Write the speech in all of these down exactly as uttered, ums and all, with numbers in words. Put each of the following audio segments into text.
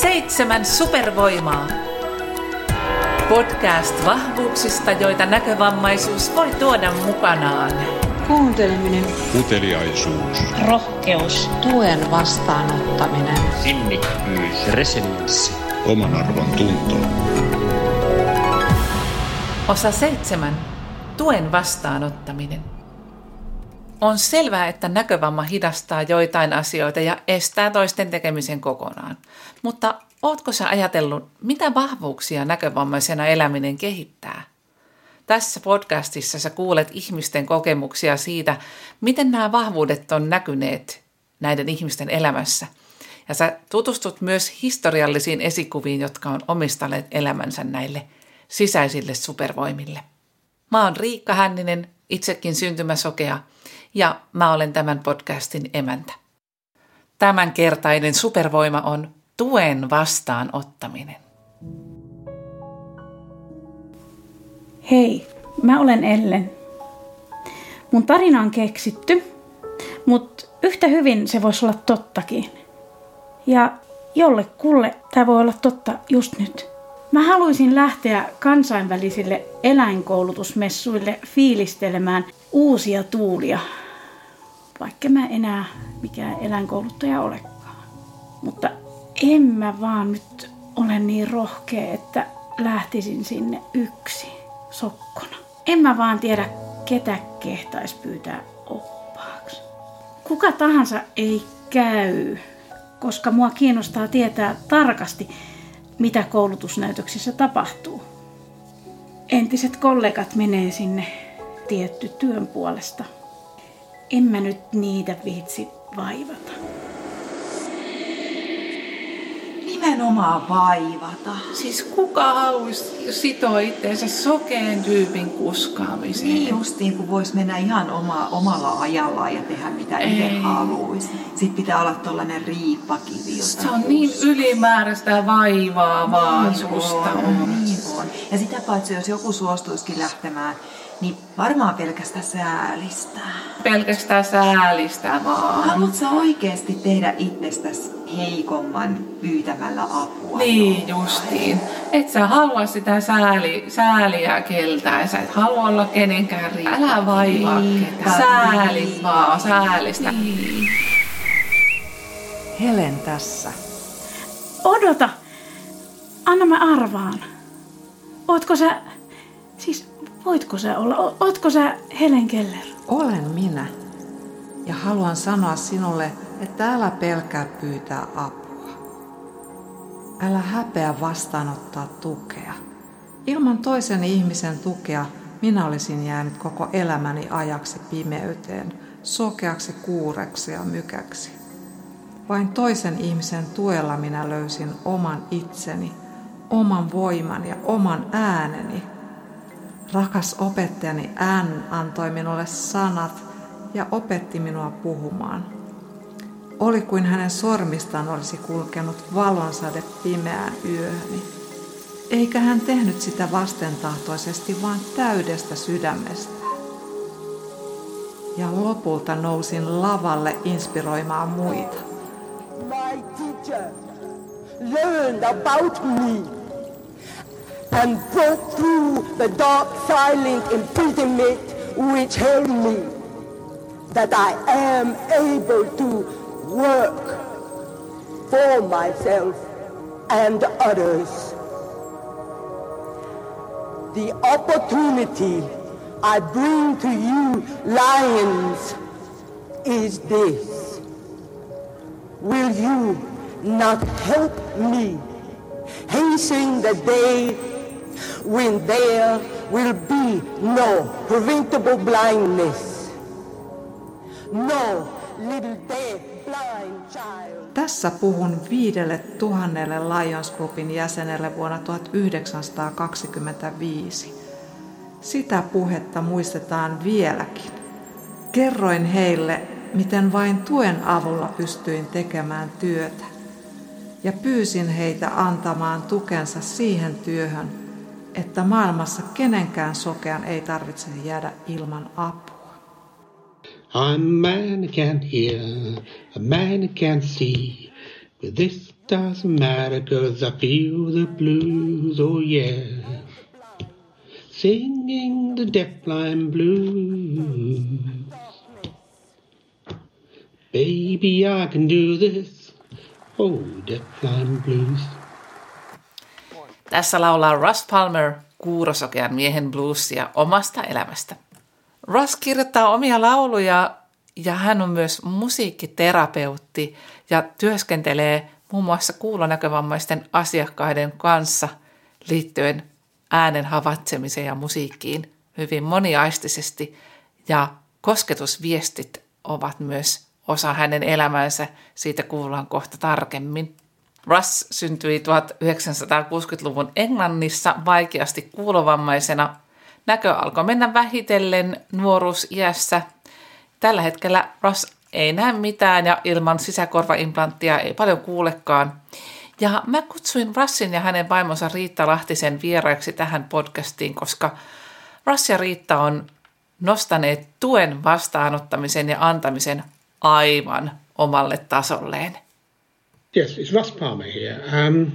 Seitsemän supervoimaa. Podcast vahvuuksista, joita näkövammaisuus voi tuoda mukanaan. Kuunteleminen. Uteliaisuus. Rohkeus. Tuen vastaanottaminen. Sinnikkyys. Resilienssi. Oman arvon tunto. Osa seitsemän. Tuen vastaanottaminen. On selvää, että näkövamma hidastaa joitain asioita ja estää toisten tekemisen kokonaan. Mutta ootko sä ajatellut, mitä vahvuuksia näkövammaisena eläminen kehittää? Tässä podcastissa sä kuulet ihmisten kokemuksia siitä, miten nämä vahvuudet on näkyneet näiden ihmisten elämässä. Ja sä tutustut myös historiallisiin esikuviin, jotka on omistaneet elämänsä näille sisäisille supervoimille. Mä oon Riikka Hänninen, itsekin syntymäsokea, ja mä olen tämän podcastin emäntä. Tämänkertainen supervoima on tuen vastaanottaminen. Hei, mä olen Ellen. Mun tarina on keksitty, mutta yhtä hyvin se voisi olla tottakin. Ja jollekulle tää voi olla totta just nyt. Mä haluaisin lähteä kansainvälisille eläinkoulutusmessuille fiilistelemään uusia tuulia, vaikka mä enää mikään eläinkouluttaja olekaan. Mutta en mä vaan nyt ole niin rohkea, että lähtisin sinne yksi sokkona. En mä vaan tiedä, ketä kehtais pyytää oppaaksi. Kuka tahansa ei käy, koska mua kiinnostaa tietää tarkasti, mitä koulutusnäytöksissä tapahtuu. Entiset kollegat menee sinne tietty työn puolesta. En mä nyt niitä viitsi vaivata. Nimenomaan vaivata. Siis kuka haluaisi sitoa itseensä sokeen tyypin kuskaamiseen? Niin just niin kuin voisi mennä ihan oma, omalla ajallaan ja tehdä mitä itse haluaisi. Sitten pitää olla tollainen riippakivi. Se on niin ylimääräistä vaivaa vaan susta on. Niin on. Ja sitä paitsi jos joku suostuisikin lähtemään, niin varmaan pelkästään säälistä. Pelkästään säälistä vaan. Haluatko sä oikeasti tehdä itsestäsi heikomman pyytämällä apua? Niin justiin. Et sä halua sitä sääli, sääliä keltään. Sä et halua olla kenenkään riippaa. Älä vaivaa ketään. Sääli vaan säälistä. Niin. Helen tässä. Odota! Anna mä arvaan. Ootko sä... Siis... Voitko sä olla? O- Ootko sä Helen Keller? Olen minä. Ja haluan sanoa sinulle, että älä pelkää pyytää apua. Älä häpeä vastaanottaa tukea. Ilman toisen ihmisen tukea minä olisin jäänyt koko elämäni ajaksi pimeyteen, sokeaksi kuureksi ja mykäksi. Vain toisen ihmisen tuella minä löysin oman itseni, oman voiman ja oman ääneni. Rakas opettajani Anne antoi minulle sanat ja opetti minua puhumaan. Oli kuin hänen sormistaan olisi kulkenut valonsade pimeään yöhöni. Eikä hän tehnyt sitä vastentahtoisesti, vaan täydestä sydämestään. Ja lopulta nousin lavalle inspiroimaan muita. My teacher learned about me. And broke through the dark, silent imprisonment which held me, that I am able to work for myself and others. The opportunity I bring to you, lions, is this. Will you not help me hasten the day when there will be no preventable blindness, no little deaf blind child. Tässä puhun viidelle tuhannelle Lions Clubin jäsenelle vuonna tuhatyhdeksänsataakaksikymmentäviisi. Sitä puhetta muistetaan vieläkin. Kerroin heille, miten vain tuen avulla pystyin tekemään työtä. Ja pyysin heitä antamaan tukensa siihen työhön, että maailmassa kenenkään sokean ei tarvitse jäädä ilman apua. A man can hear, a man can see, This doesn't matter cause I feel the blues, oh yeah. Singing the deafblind blues. Baby, I can do this. Oh, deafblind blues. Tässä laulaa Russ Palmer kuurosokean miehen bluesia omasta elämästä. Russ kirjoittaa omia lauluja ja hän on myös musiikkiterapeutti ja työskentelee muun muassa kuulonäkövammaisten asiakkaiden kanssa liittyen äänen havaitsemiseen ja musiikkiin hyvin moniaistisesti, ja kosketusviestit ovat myös osa hänen elämäänsä, siitä kuullaan kohta tarkemmin. Russ syntyi tuhatyhdeksänsataakuusikymmentäluvun Englannissa vaikeasti kuulovammaisena. Näkö alkoi mennä vähitellen nuoruusiässä. Tällä hetkellä Russ ei näe mitään ja ilman sisäkorvaimplanttia ei paljon kuulekaan. Ja mä kutsuin Russin ja hänen vaimonsa Riitta Lahtisen vieraiksi tähän podcastiin, koska Russ ja Riitta on nostaneet tuen vastaanottamisen ja antamisen aivan omalle tasolleen. Yes, it's Russ Palmer here. Um,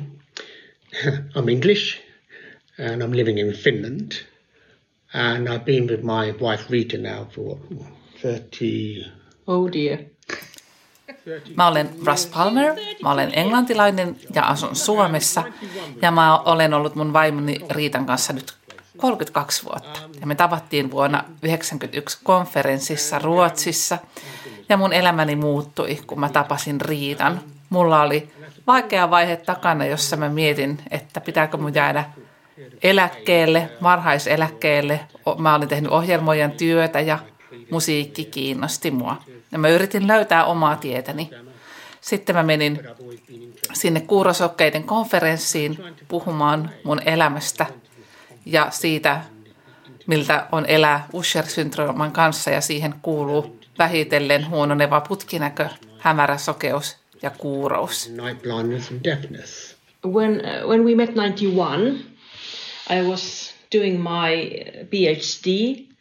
I'm English and I'm living in Finland. And I've been with my wife Riitta now for thirty... Oh dear. Mä olen Russ Palmer, mä olen englantilainen ja asun Suomessa, ja mä olen ollut mun vaimoni Riitan kanssa nyt kolmekymmentäkaksi vuotta. Ja me tavattiin vuonna yhdeksänkymmentäyksi konferenssissa Ruotsissa, ja mun elämäni muuttui, kun mä tapasin Riitan. Mulla oli vaikea vaihe takana, jossa mä mietin, että pitääkö mun jäädä eläkkeelle, varhaiseläkkeelle. Mä olin tehnyt ohjelmoijan työtä ja musiikki kiinnosti mua. Ja mä yritin löytää omaa tietäni. Sitten mä menin sinne kuurosokkeiden konferenssiin puhumaan mun elämästä ja siitä, miltä on elää Usher-syndrooman kanssa, ja siihen kuuluu vähitellen huononeva putkinäkö, hämärä sokeus ja kuurous. When, when we met ninety-one, I was doing my P H D.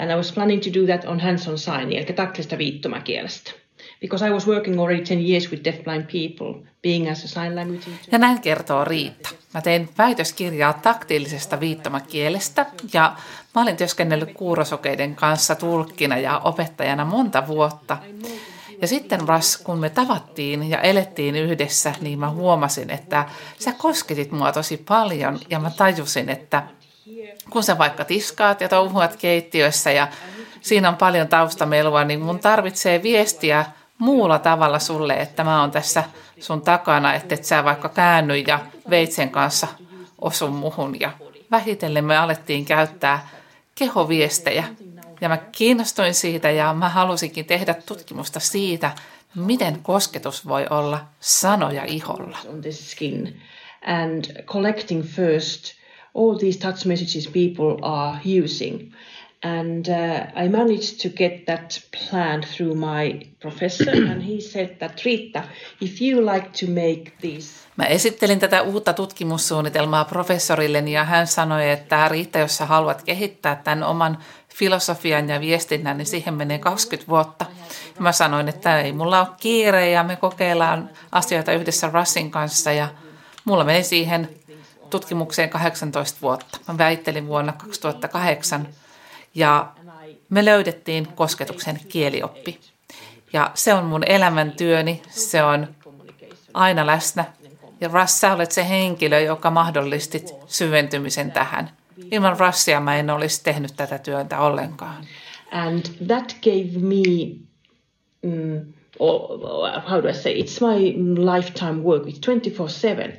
And I was planning to do that on hands-on sign, eli taktista viittomakielestä. Because I was working already ten years with deafblind people, being as a sign language. Ja näin kertoo Riitta. Mä tein väitöskirjaa taktiilisesta viittomakielestä, ja mä olin työskennellyt kuurosokeiden kanssa tulkkina ja opettajana monta vuotta. Ja sitten Russ, kun me tavattiin ja elettiin yhdessä, niin mä huomasin, että sä kosketit mua tosi paljon, ja mä tajusin, että kun sä vaikka tiskaat ja touhuat keittiössä ja siinä on paljon taustamelua, niin mun tarvitsee viestiä muulla tavalla sulle, että mä oon tässä sun takana, että et sä vaikka käänny ja veitsen kanssa osu muhun. Ja vähitellen me alettiin käyttää kehoviestejä ja mä kiinnostuin siitä ja mä halusinkin tehdä tutkimusta siitä, miten kosketus voi olla sanoja iholla. All these touch messages people are using. And uh, I managed to get that plan through my professor, and he said that, Riitta, if you like to make this... Mä esittelin tätä uutta tutkimussuunnitelmaa professorilleni, ja hän sanoi, että Riitta, jos sä haluat kehittää tämän oman filosofian ja viestinnän, niin siihen menee kaksikymmentä vuotta. Ja mä sanoin, että ei mulla ole kiire, ja me kokeillaan asioita yhdessä Russin kanssa, ja mulla meni siihen tutkimukseen kahdeksantoista vuotta. Mä väittelin vuonna kaksituhattakahdeksan ja me löydettiin kosketuksen kielioppi. Ja se on mun elämäntyöni, se on aina läsnä. Ja Russ, sä olet se henkilö, joka mahdollistit syventymisen tähän. Ilman Russia mä en olisi tehnyt tätä työtä ollenkaan. And that gave me... Mm, how do I say? It's my lifetime work. It's twenty-four seven.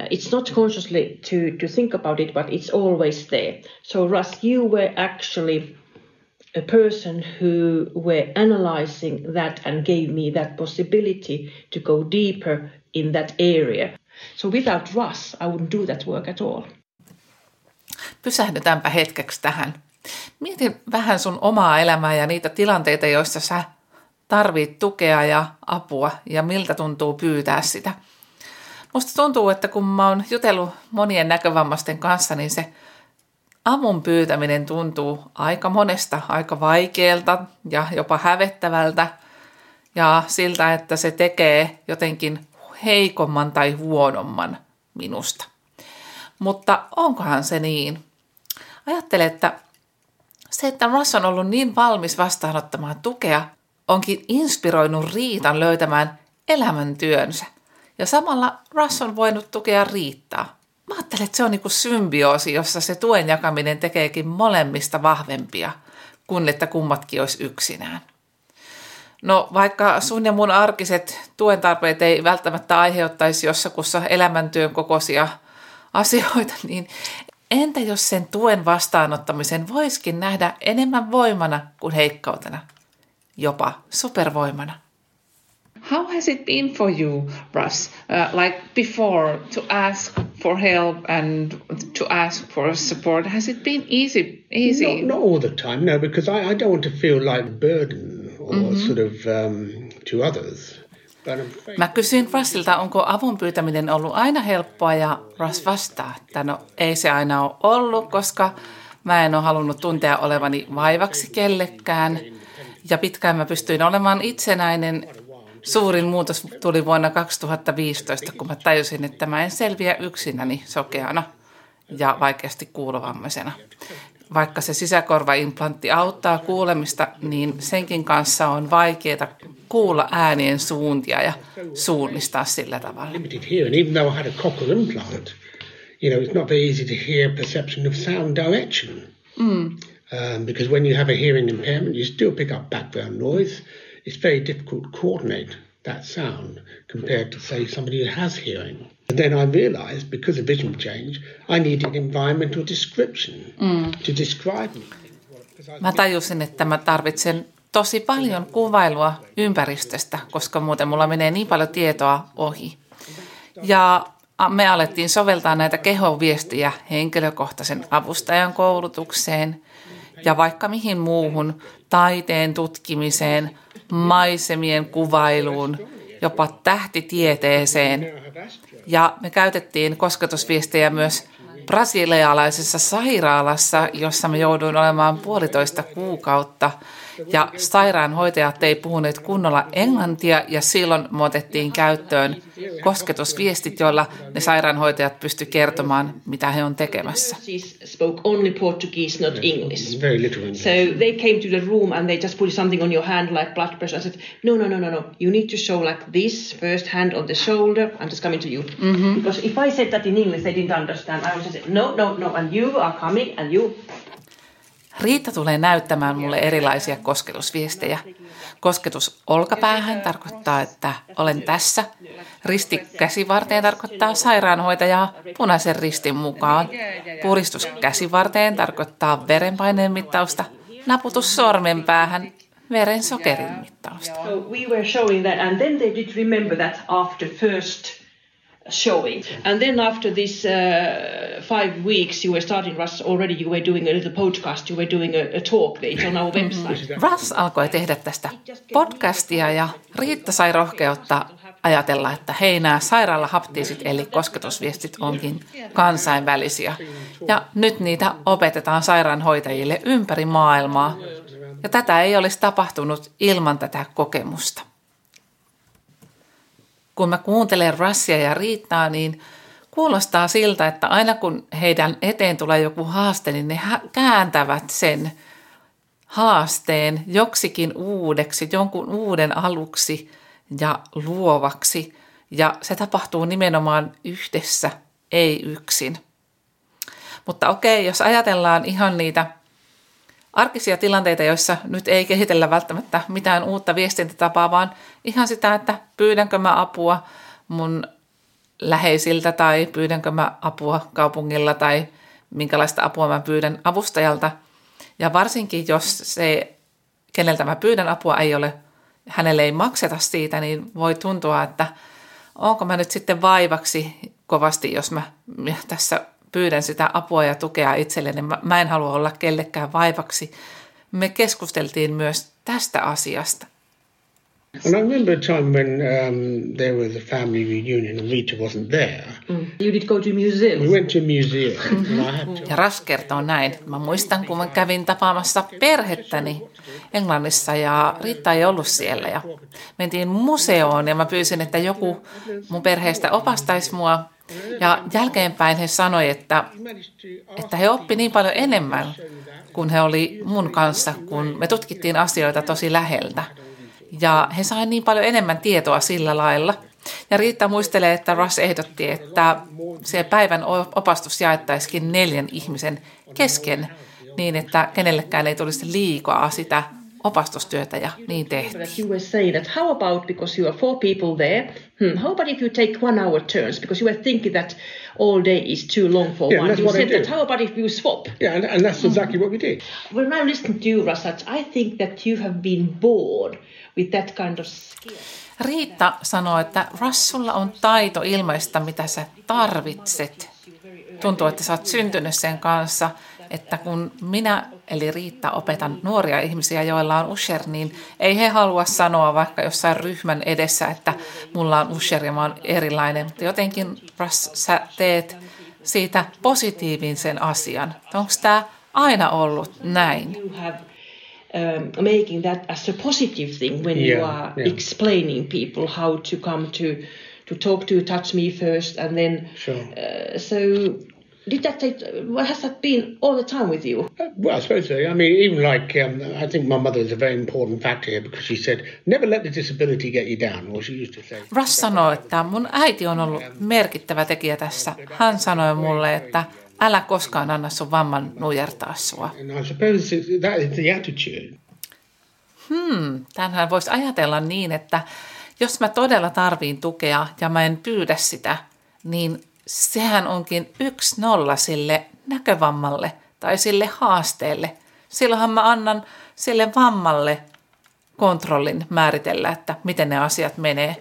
It's not consciously to, to think about it, but it's always there. So, Russ, you were actually a person who were analyzing that and gave me that possibility to go deeper in that area. So without Russ, I wouldn't do that work at all. Pysähdytäänpä hetkeksi tähän. Mietin vähän sun omaa elämää ja niitä tilanteita, joissa sä tarvit tukea ja apua ja miltä tuntuu pyytää sitä. Musta tuntuu, että kun mä oon jutellut monien näkövammaisten kanssa, niin se avun pyytäminen tuntuu aika monesta, aika vaikealta ja jopa hävettävältä ja siltä, että se tekee jotenkin heikomman tai huonomman minusta. Mutta onkohan se niin? Ajattelen, että se, että Russ on ollut niin valmis vastaanottamaan tukea, onkin inspiroinut Riitan löytämään elämäntyönsä. Ja samalla Russ on voinut tukea Riittaa. Mä ajattelen, että se on niin kuin symbioosi, jossa se tuen jakaminen tekeekin molemmista vahvempia, kun että kummatkin olisi yksinään. No vaikka sun ja mun arkiset tuen tarpeet ei välttämättä aiheuttaisi jossakussa elämäntyön kokoisia asioita, niin entä jos sen tuen vastaanottamisen voisikin nähdä enemmän voimana kuin heikkoutena, jopa supervoimana? How has it been for you, Russ, uh, like before, to ask for help and to ask for support? Has it been easy? Easy? Not, not all the time, no, because I, I don't want to feel like a burden or mm-hmm. sort of um, to others. But I'm afraid... Mä kysyin Russilta, onko avun pyytäminen ollut aina helppoa, ja Russ vastaa, että no ei se aina ole ollut, koska mä en ole halunnut tuntea olevani vaivaksi kellekään, ja pitkään mä pystyin olemaan itsenäinen. Suurin muutos tuli vuonna kaksituhattaviisitoista, kun mä tajusin, että mä en selviä yksinäni sokeana ja vaikeasti kuulovammaisena. Vaikka se sisäkorvaimplantti auttaa kuulemista, niin senkin kanssa on vaikeaa kuulla äänien suuntia ja suunnistaa sillä tavalla. Mm. Because when you have a hearing impairment, you still pick up background noise. It's very difficult to coordinate that sound compared to, say, somebody who has hearing. And then I realized, because of vision change, I needed environmental description mm. to describe me. Mä tajusin, että mä tarvitsen tosi paljon kuvailua ympäristöstä, koska muuten mulla menee niin paljon tietoa ohi. Ja me alettiin soveltaa näitä kehoviestiä henkilökohtaisen avustajan koulutukseen ja vaikka mihin muuhun, taiteen tutkimiseen, maisemien kuvailuun, jopa tähtitieteeseen. Ja me käytettiin kosketusviestejä myös brasilialaisessa sairaalassa, jossa me jouduin olemaan puolitoista kuukautta. Ja sairaanhoitajat ei puhuneet kunnolla englantia, ja silloin me otettiin käyttöön kosketusviestit, joilla ne sairaanhoitajat pysty kertomaan, mitä he on tekemässä. Spoke only Portuguese, not English. Very little English. So they came to the room and they just put something on your hand like blood pressure and said, no, no, no, no, no, you need to show like this, first hand on the shoulder, I'm just coming to you. Mm-hmm. Because if I said that in English, they didn't understand. I would just say, no, no, no, and you are coming and you... Riitta tulee näyttämään mulle erilaisia kosketusviestejä. Kosketus olkapäähän tarkoittaa, että olen tässä. Risti käsivarteen tarkoittaa sairaanhoitajaa punaisen ristin mukaan. Puristus käsivarteen tarkoittaa verenpaineen mittausta. Naputus sormen päähän veren sokerin mittausta. We were showing that and then they did remember that after first showing. And then after this uh, five weeks you were starting, Russ, already you were doing a little podcast, you were doing a, a talk, it's on our website. Russ alkoi tehdä tästä podcastia ja Riitta sai rohkeutta ajatella, että hei, nämä sairaalahaptiisit eli kosketusviestit onkin kansainvälisiä. Ja nyt niitä opetetaan sairaanhoitajille ympäri maailmaa. Ja tätä ei olisi tapahtunut ilman tätä kokemusta. Kun mä kuuntelen Russia ja Riittaa, niin kuulostaa siltä, että aina kun heidän eteen tulee joku haaste, niin ne kääntävät sen haasteen joksikin uudeksi, jonkun uuden aluksi ja luovaksi. Ja se tapahtuu nimenomaan yhdessä, ei yksin. Mutta okei, jos ajatellaan ihan niitä arkisia tilanteita, joissa nyt ei kehitellä välttämättä mitään uutta viestintätapaa, vaan ihan sitä, että pyydänkö mä apua mun läheisiltä tai pyydänkö mä apua kaupungilla tai minkälaista apua mä pyydän avustajalta. Ja varsinkin, jos se, keneltä mä pyydän apua, ei ole, hänelle ei makseta siitä, niin voi tuntua, että onko mä nyt sitten vaivaksi kovasti, jos mä tässä pyydän sitä apua ja tukea itselleni. Mä en halua olla kellekään vaivaksi. Me keskusteltiin myös tästä asiasta. And I remember a time when um, there was a family reunion and Riitta wasn't there. Mm. You did go to museum. We went to a museum. Mm-hmm. To... Ja Russ kertoo näin. Mä muistan, kun mä kävin tapaamassa perhettäni, Englannissa ja Riitta ei ollut siellä ja mentiin museoon ja mä pyysin, että joku mun perheestä opastaisi mua. Ja jälkeenpäin he sanoi, että, että he oppi niin paljon enemmän, kun he oli mun kanssa, kun me tutkittiin asioita tosi läheltä. Ja he sai niin paljon enemmän tietoa sillä lailla. Ja Riitta muistelee, että Russ ehdotti, että se päivän opastus jaettaisikin neljän ihmisen kesken niin, että kenellekään ei tulisi liikaa sitä opastustyötä ja niin tehtiin. How about because you are four people there? How about if you take one hour turns because you were thinking that all day is too long for one. You said that how about if you swap? Yeah, and that's exactly what we did. When I listened to you, Russ, I think that you have been bored with that kind of skill. Riitta sanoi, että Russulla on taito ilmaista, mitä sä tarvitset. Tuntuu, että sä oot syntynyt sen kanssa, että kun minä, eli Riitta, opetan nuoria ihmisiä, joilla on Usher, niin ei he halua sanoa vaikka jossain ryhmän edessä, että mulla on Usher ja mä oon erilainen. Mutta jotenkin, Russ, sä teet siitä positiivisen asian. Onko tämä aina ollut näin? Um, making that as a positive thing when yeah, you are yeah. explaining people how to come to to talk to touch me first and then sure. uh, so did that take what has that been all the time with you? Uh, well, I suppose so. I mean, even like um, I think my mother is a very important factor here because she said never let the disability get you down, or she used to say. Russ sanoi, että mun äiti on ollut merkittävä tekijä tässä. Hän sanoi mulle, että älä koskaan anna sun vamman nujertaa sua. Hmm, tämähän voisi ajatella niin, että jos mä todella tarviin tukea ja mä en pyydä sitä, niin sehän onkin yksi nolla sille näkövammalle tai sille haasteelle. Silloinhan mä annan sille vammalle kontrollin määritellä, että miten ne asiat menee.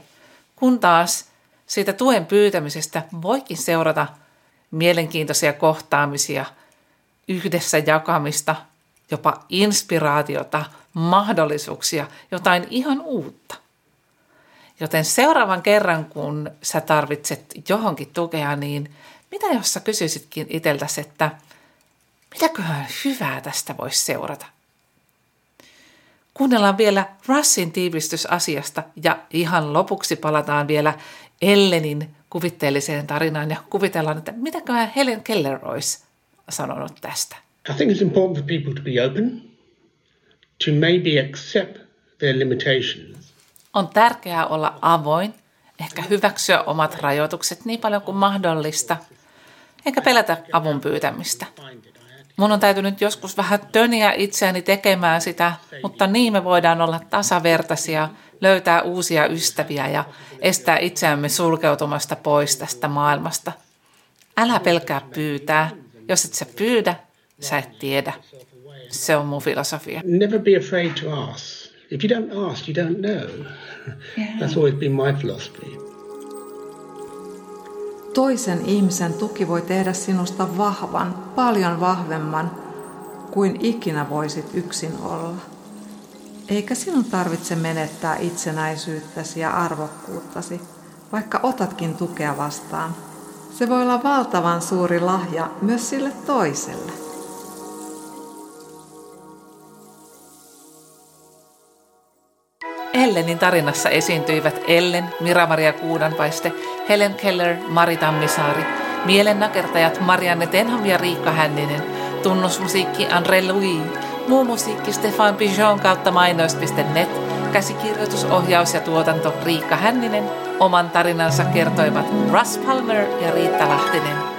Kun taas siitä tuen pyytämisestä voikin seurata mielenkiintoisia kohtaamisia, yhdessä jakamista, jopa inspiraatiota, mahdollisuuksia, jotain ihan uutta. Joten seuraavan kerran, kun sä tarvitset johonkin tukea, niin mitä jos sä kysyisitkin itseltäsi, että mitäköhän hyvää tästä voisi seurata? Kuunnellaan vielä Russin tiivistys asiasta ja ihan lopuksi palataan vielä Ellenin kuvitteelliseen tarinaan ja kuvitellaan, että mitäköhän Helen Keller olisi sanonut tästä. I think it's important for people to be open, to maybe accept their limitations. On tärkeää olla avoin, ehkä hyväksyä omat rajoitukset niin paljon kuin mahdollista, eikä pelätä avun pyytämistä. Mun on täytynyt joskus vähän töniä itseäni tekemään sitä, mutta niin me voidaan olla tasavertaisia, löytää uusia ystäviä ja estää itseämme sulkeutumasta pois tästä maailmasta. Älä pelkää pyytää. Jos et sä pyydä, sä et tiedä. Se on mun filosofia. Never be afraid to ask. If you don't ask, you don't know. That's always been my philosophy. Toisen ihmisen tuki voi tehdä sinusta vahvan, paljon vahvemman kuin ikinä voisit yksin olla. Eikä sinun tarvitse menettää itsenäisyyttäsi ja arvokkuuttasi, vaikka otatkin tukea vastaan. Se voi olla valtavan suuri lahja myös sille toiselle. Ellenin tarinassa esiintyivät Ellen, Mira-Maria Kuudanpaiste, Helen Keller, Mari Tammisaari, mielennakertajat Marianne Tenhami ja Riikka Hänninen, tunnusmusiikki André Louis, muu musiikki Stefan Pichon kautta Mynoise piste net, käsikirjoitusohjaus ja tuotanto Riikka Hänninen, oman tarinansa kertoivat Russ Palmer ja Riitta Lahtinen.